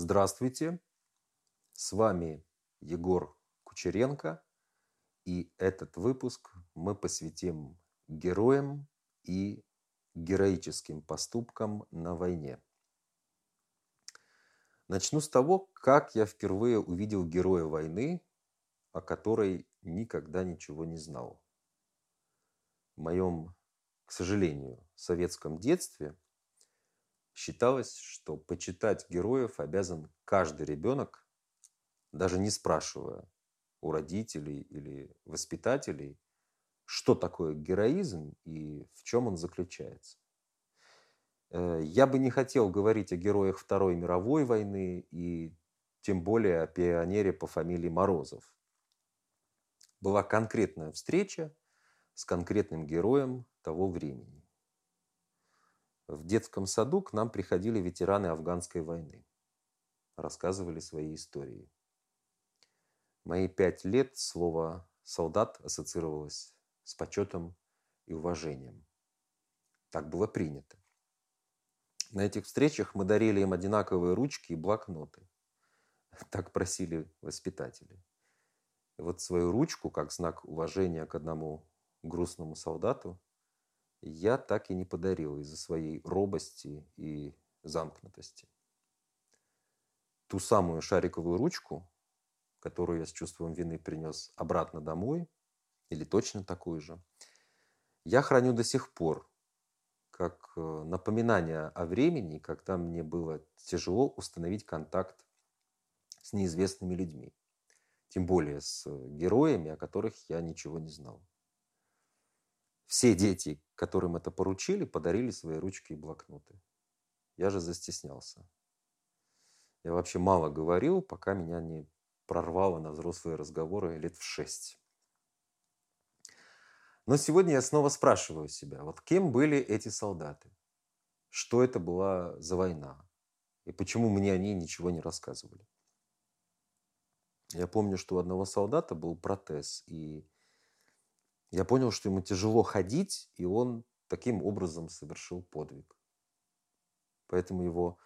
Здравствуйте, с вами Егор Кучеренко, и этот выпуск мы посвятим героям и героическим поступкам на войне. Начну с того, как я впервые увидел героя войны, о которой никогда ничего не знал. В моем, к сожалению, советском детстве считалось, что почитать героев обязан каждый ребенок, даже не спрашивая у родителей или воспитателей, что такое героизм и в чем он заключается. Я бы не хотел говорить о героях Второй мировой войны и тем более о пионере по фамилии Морозов. Была конкретная встреча с конкретным героем того времени. В детском саду к нам приходили ветераны Афганской войны. Рассказывали свои истории. Мои 5 лет слово «солдат» ассоциировалось с почетом и уважением. Так было принято. На этих встречах мы дарили им одинаковые ручки и блокноты. Так просили воспитатели. И вот свою ручку, как знак уважения к одному грустному солдату, я так и не подарил из-за своей робости и замкнутости. Ту самую шариковую ручку, которую я с чувством вины принес обратно домой, или точно такую же, я храню до сих пор, как напоминание о времени, когда мне было тяжело установить контакт с неизвестными людьми, тем более с героями, о которых я ничего не знал. Все дети, которым это поручили, подарили свои ручки и блокноты. Я же застеснялся. Я вообще мало говорил, пока меня не прорвало на взрослые разговоры 6 лет. Но сегодня я снова спрашиваю себя, вот кем были эти солдаты? Что это была за война? И почему мне о ней ничего не рассказывали? Я помню, что у одного солдата был протез, и я понял, что ему тяжело ходить, и он таким образом совершил подвиг. Поэтому его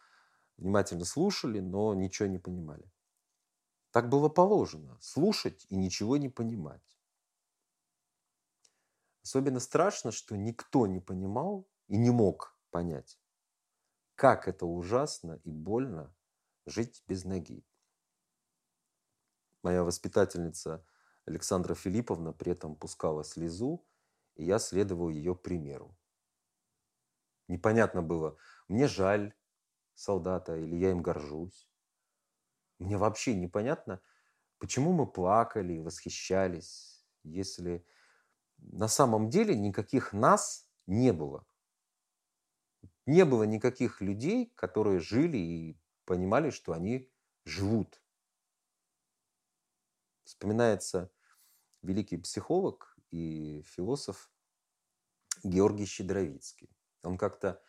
внимательно слушали, но ничего не понимали. Так было положено – слушать и ничего не понимать. Особенно страшно, что никто не понимал и не мог понять, как это ужасно и больно жить без ноги. Моя воспитательница Александра Филипповна при этом пускала слезу, и я следовал ее примеру. Непонятно было, мне жаль солдата или я им горжусь. Мне вообще непонятно, почему мы плакали и восхищались, если на самом деле никаких нас не было. Не было никаких людей, которые жили и понимали, что они живут. Вспоминается великий психолог и философ Георгий Щедровицкий. Он как-то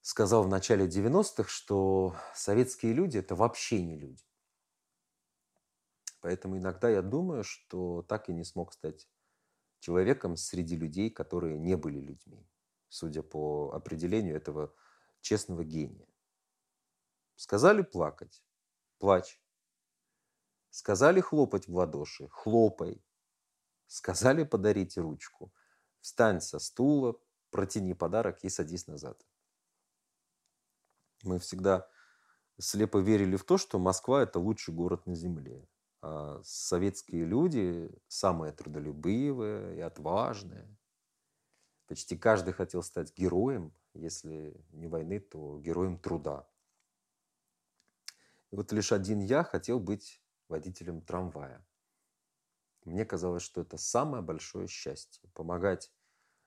сказал в начале 90-х, что советские люди – это вообще не люди. Поэтому иногда я думаю, что так и не смог стать человеком среди людей, которые не были людьми, судя по определению этого честного гения. Сказали плакать – плачь. Сказали хлопать в ладоши – хлопай. Сказали подарить ручку – встань со стула, протяни подарок и садись назад. Мы всегда слепо верили в то, что Москва – это лучший город на земле. А советские люди – самые трудолюбивые и отважные. Почти каждый хотел стать героем, если не войны, то героем труда. И вот лишь один я хотел быть водителем трамвая. Мне казалось, что это самое большое счастье – помогать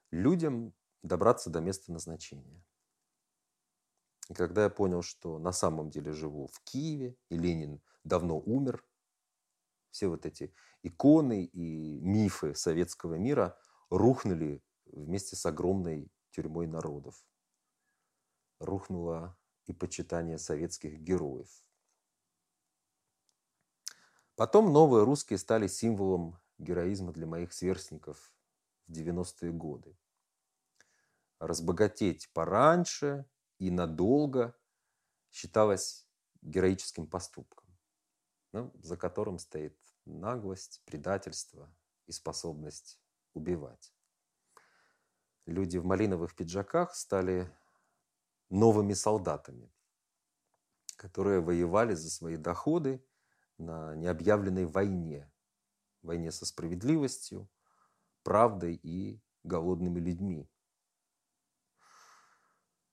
людям добраться до места назначения. И когда я понял, что на самом деле живу в Киеве, и Ленин давно умер, все вот эти иконы и мифы советского мира рухнули вместе с огромной тюрьмой народов. Рухнуло и почитание советских героев. Потом новые русские стали символом героизма для моих сверстников в 90-е годы. Разбогатеть пораньше и надолго считалось героическим поступком, за которым стоит наглость, предательство и способность убивать. Люди в малиновых пиджаках стали новыми солдатами, которые воевали за свои доходы на необъявленной войне, войне со справедливостью, правдой и голодными людьми.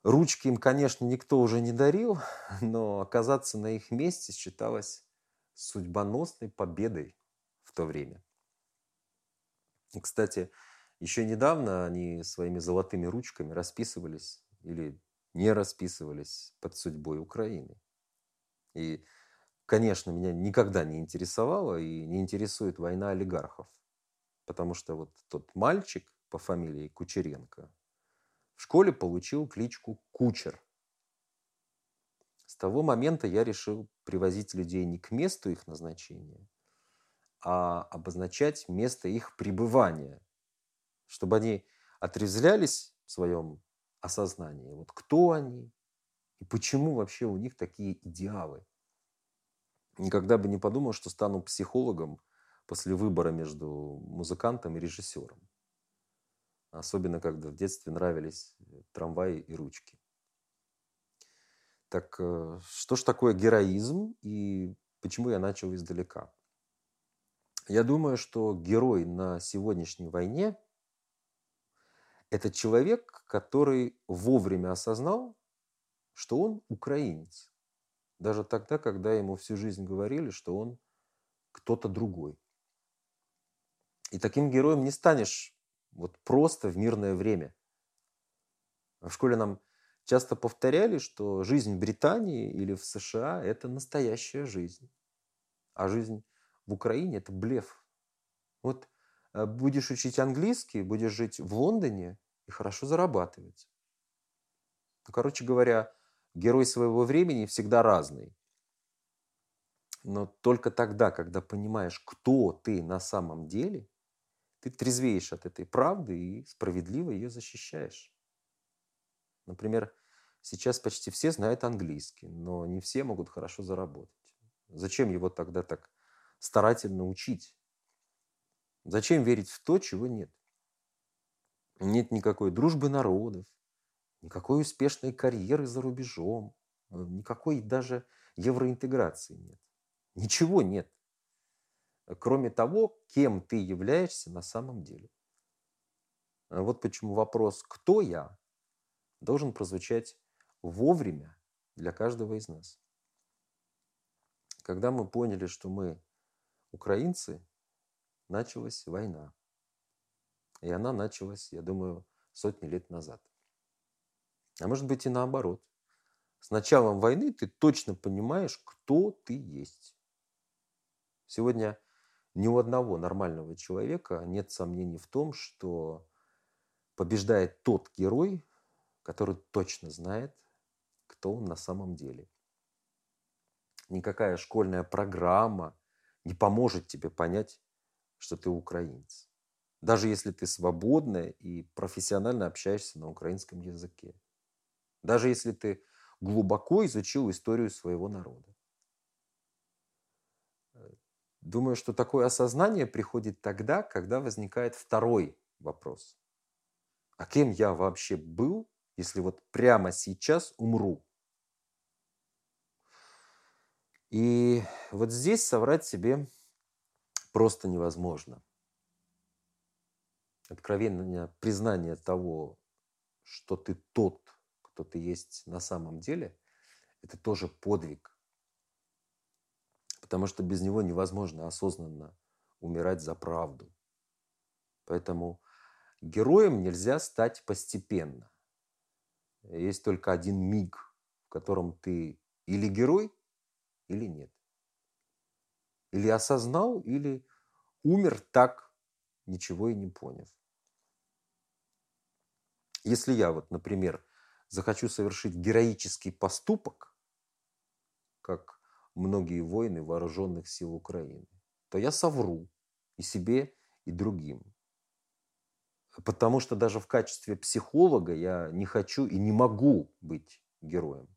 Ручки им, конечно, никто уже не дарил, но оказаться на их месте считалось судьбоносной победой в то время. И, кстати, еще недавно они своими золотыми ручками расписывались или не расписывались под судьбой Украины. И, конечно, меня никогда не интересовала и не интересует война олигархов, потому что вот тот мальчик по фамилии Кучеренко в школе получил кличку Кучер. С того момента я решил привозить людей не к месту их назначения, а обозначать место их пребывания, чтобы они отрезвлялись в своем осознании, вот кто они и почему вообще у них такие идеалы. Никогда бы не подумал, что стану психологом после выбора между музыкантом и режиссером. Особенно, когда в детстве нравились трамваи и ручки. Так что ж такое героизм и почему я начал издалека? Я думаю, что герой на сегодняшней войне – это человек, который вовремя осознал, что он украинец. Даже тогда, когда ему всю жизнь говорили, что он кто-то другой. И таким героем не станешь вот просто в мирное время. В школе нам часто повторяли, что жизнь в Британии или в США – это настоящая жизнь. А жизнь в Украине – это блеф. Вот будешь учить английский, будешь жить в Лондоне и хорошо зарабатывать. Ну, короче говоря, герой своего времени всегда разный. Но только тогда, когда понимаешь, кто ты на самом деле, ты трезвеешь от этой правды и справедливо ее защищаешь. Например, сейчас почти все знают английский, но не все могут хорошо заработать. Зачем его тогда так старательно учить? Зачем верить в то, чего нет? Нет никакой дружбы народов, никакой успешной карьеры за рубежом, никакой даже евроинтеграции нет. Ничего нет, кроме того, кем ты являешься на самом деле. Вот почему вопрос «Кто я?» должен прозвучать вовремя для каждого из нас. Когда мы поняли, что мы украинцы, началась война. И она началась, я думаю, сотни лет назад. А может быть и наоборот. С началом войны ты точно понимаешь, кто ты есть. Сегодня ни у одного нормального человека нет сомнений в том, что побеждает тот герой, который точно знает, кто он на самом деле. Никакая школьная программа не поможет тебе понять, что ты украинец. Даже если ты свободно и профессионально общаешься на украинском языке. Даже если ты глубоко изучил историю своего народа. Думаю, что такое осознание приходит тогда, когда возникает второй вопрос. А кем я вообще был, если вот прямо сейчас умру? И вот здесь соврать себе просто невозможно. Откровенное признание того, что ты тот, кто ты есть на самом деле, это тоже подвиг. Потому что без него невозможно осознанно умирать за правду. Поэтому героем нельзя стать постепенно. Есть только один миг, в котором ты или герой, или нет. Или осознал, или умер так, ничего и не поняв. Если я, вот, например, захочу совершить героический поступок, как многие воины вооруженных сил Украины, то я совру и себе, и другим. Потому что даже в качестве психолога я не хочу и не могу быть героем.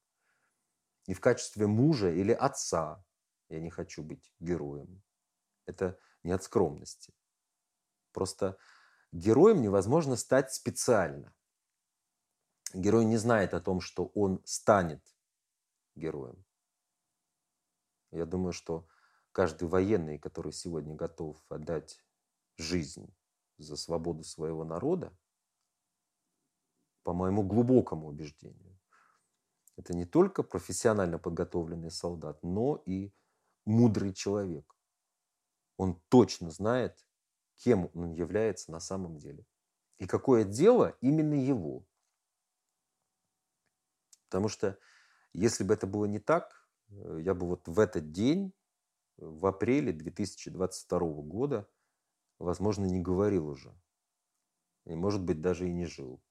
И в качестве мужа или отца я не хочу быть героем. Это не от скромности. Просто героем невозможно стать специально. Герой не знает о том, что он станет героем. Я думаю, что каждый военный, который сегодня готов отдать жизнь за свободу своего народа, по моему глубокому убеждению, это не только профессионально подготовленный солдат, но и мудрый человек. Он точно знает, кем он является на самом деле. И какое дело именно его. Потому что если бы это было не так, я бы вот в этот день, в апреле 2022 года, возможно, не говорил уже. И, может быть, даже и не жил.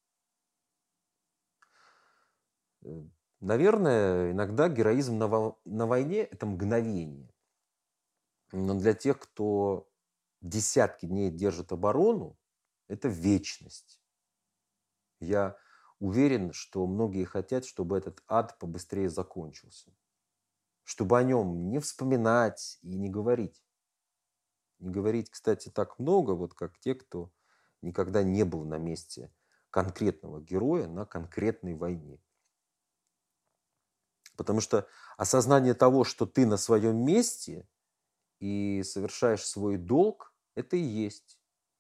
Наверное, иногда героизм на войне – это мгновение. Но для тех, кто десятки дней держит оборону, это вечность. Я уверен, что многие хотят, чтобы этот ад побыстрее закончился. Чтобы о нем не вспоминать и не говорить. Не говорить, кстати, так много, вот как те, кто никогда не был на месте конкретного героя на конкретной войне. Потому что осознание того, что ты на своем месте и совершаешь свой долг, это и есть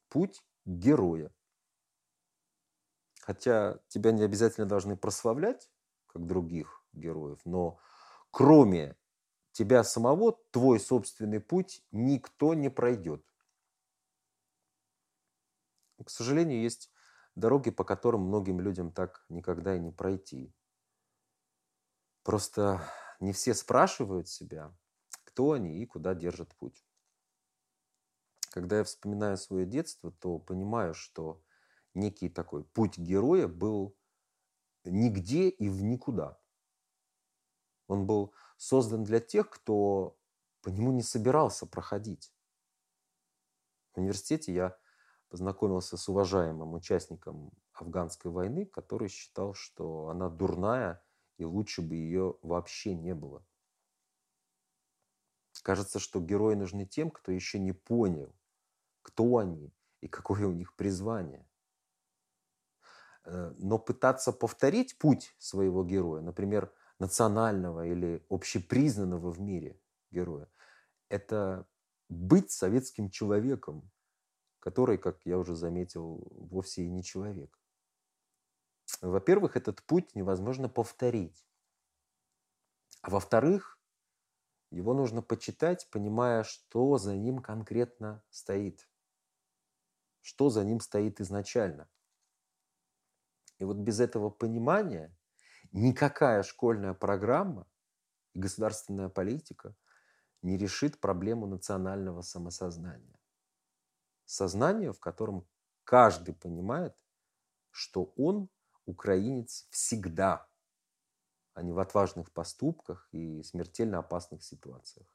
путь героя. Хотя тебя не обязательно должны прославлять, как других героев, но кроме тебя самого, твой собственный путь никто не пройдет. К сожалению, есть дороги, по которым многим людям так никогда и не пройти. Просто не все спрашивают себя, кто они и куда держат путь. Когда я вспоминаю свое детство, то понимаю, что некий такой путь героя был нигде и в никуда. Он был создан для тех, кто по нему не собирался проходить. В университете я познакомился с уважаемым участником Афганской войны, который считал, что она дурная, и лучше бы ее вообще не было. Кажется, что герои нужны тем, кто еще не понял, кто они и какое у них призвание. Но пытаться повторить путь своего героя, например, национального или общепризнанного в мире героя, это быть советским человеком, который, как я уже заметил, вовсе и не человек. Во-первых, этот путь невозможно повторить. А во-вторых, его нужно почитать, понимая, что за ним конкретно стоит. Что за ним стоит изначально. И вот без этого понимания никакая школьная программа и государственная политика не решит проблему национального самосознания. Сознание, в котором каждый понимает, что он украинец всегда, а не в отважных поступках и смертельно опасных ситуациях.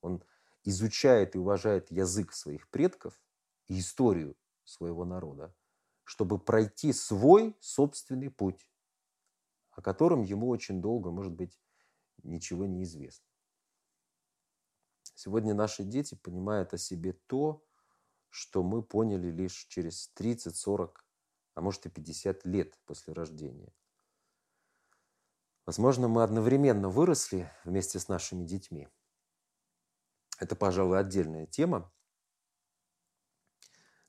Он изучает и уважает язык своих предков и историю своего народа, чтобы пройти свой собственный путь, о котором ему очень долго, может быть, ничего не известно. Сегодня наши дети понимают о себе то, что мы поняли лишь через 30, 40, а может и 50 лет после рождения. Возможно, мы одновременно выросли вместе с нашими детьми. Это, пожалуй, отдельная тема.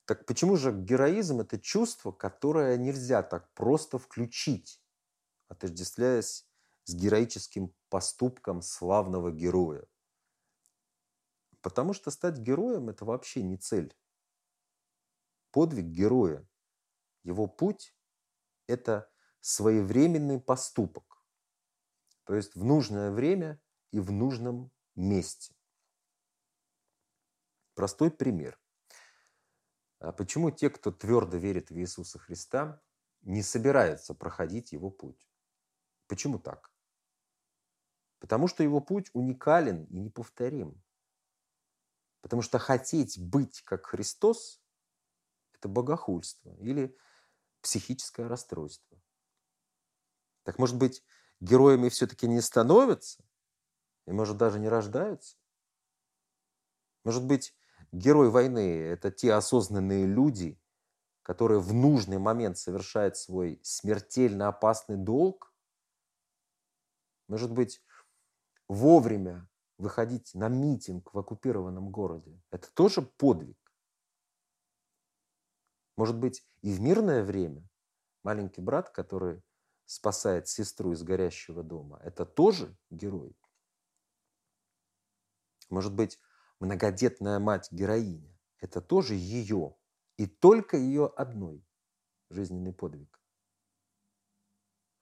Так почему же героизм – это чувство, которое нельзя так просто включить, отождествляясь с героическим поступком славного героя? Потому что стать героем – это вообще не цель. Подвиг героя, его путь – это своевременный поступок, то есть в нужное время и в нужном месте. Простой пример. А почему те, кто твердо верит в Иисуса Христа, не собираются проходить его путь? Почему так? Потому что его путь уникален и неповторим. Потому что хотеть быть как Христос – это богохульство или психическое расстройство. Так, может быть, героями все-таки не становятся, и, может, даже не рождаются? Может быть, герой войны – это те осознанные люди, которые в нужный момент совершают свой смертельно опасный долг? Может быть, вовремя выходить на митинг в оккупированном городе – это тоже подвиг? Может быть, и в мирное время маленький брат, который спасает сестру из горящего дома, это тоже герой? Может быть, многодетная мать-героиня – это тоже ее, и только ее одной, жизненный подвиг.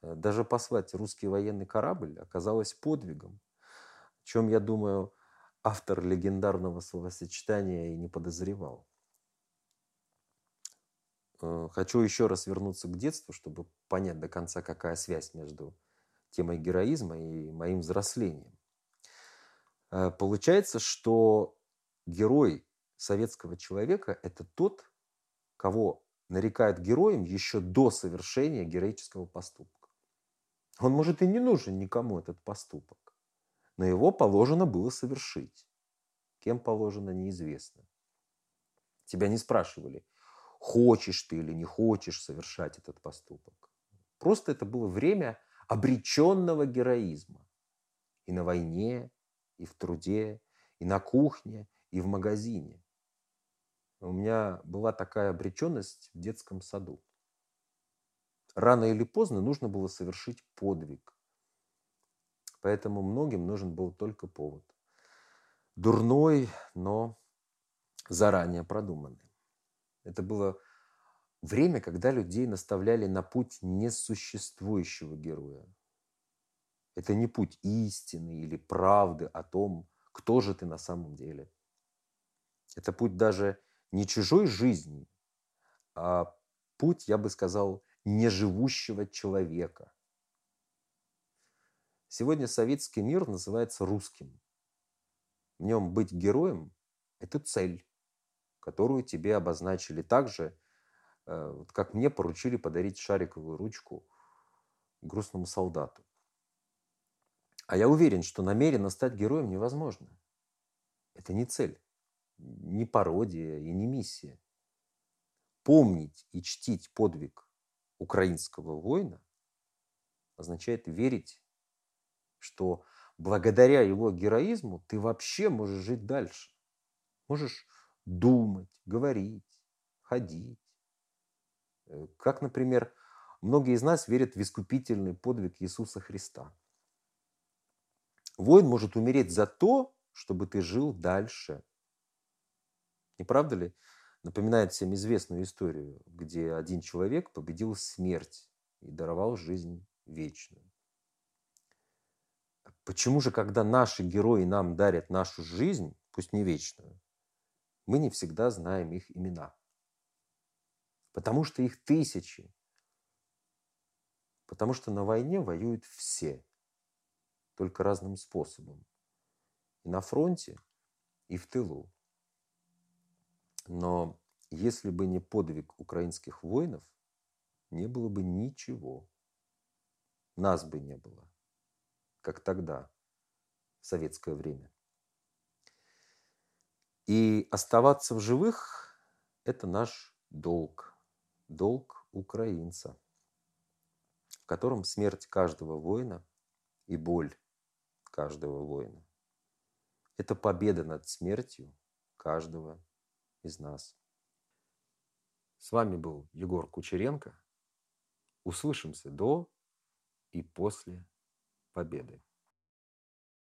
Даже послать русский военный корабль оказалось подвигом, о чем, я думаю, автор легендарного словосочетания и не подозревал. Хочу еще раз вернуться к детству, чтобы понять до конца, какая связь между темой героизма и моим взрослением. Получается, что герой советского человека – это тот, кого нарекают героем еще до совершения героического поступка. Он, может, и не нужен никому этот поступок, но его положено было совершить. Кем положено, неизвестно. Тебя не спрашивали, хочешь ты или не хочешь совершать этот поступок. Просто это было время обреченного героизма. И на войне, и в труде, и на кухне, и в магазине. У меня была такая обреченность в детском саду. Рано или поздно нужно было совершить подвиг. Поэтому многим нужен был только повод. Дурной, но заранее продуманный. Это было время, когда людей наставляли на путь несуществующего героя. Это не путь истины или правды о том, кто же ты на самом деле. Это путь даже не чужой жизни, а путь, я бы сказал, неживущего человека. Сегодня советский мир называется русским. В нем быть героем – это цель, которую тебе обозначили так же, как мне поручили подарить шариковую ручку грустному солдату. А я уверен, что намеренно стать героем невозможно. Это не цель, не пародия и не миссия. Помнить и чтить подвиг украинского воина означает верить, что благодаря его героизму ты вообще можешь жить дальше. Можешь думать, говорить, ходить. Как, например, многие из нас верят в искупительный подвиг Иисуса Христа. Воин может умереть за то, чтобы ты жил дальше. Не правда ли? Напоминает всем известную историю, где один человек победил смерть и даровал жизнь вечную. Почему же, когда наши герои нам дарят нашу жизнь, пусть не вечную, мы не всегда знаем их имена? Потому что их тысячи. Потому что на войне воюют все. Только разным способом. И на фронте, и в тылу. Но если бы не подвиг украинских воинов, не было бы ничего. Нас бы не было. Как тогда, в советское время. И оставаться в живых – это наш долг. Долг украинца, в котором смерть каждого воина и боль каждого воина. Это победа над смертью каждого из нас. С вами был Егор Кучеренко. Услышимся до и после победы.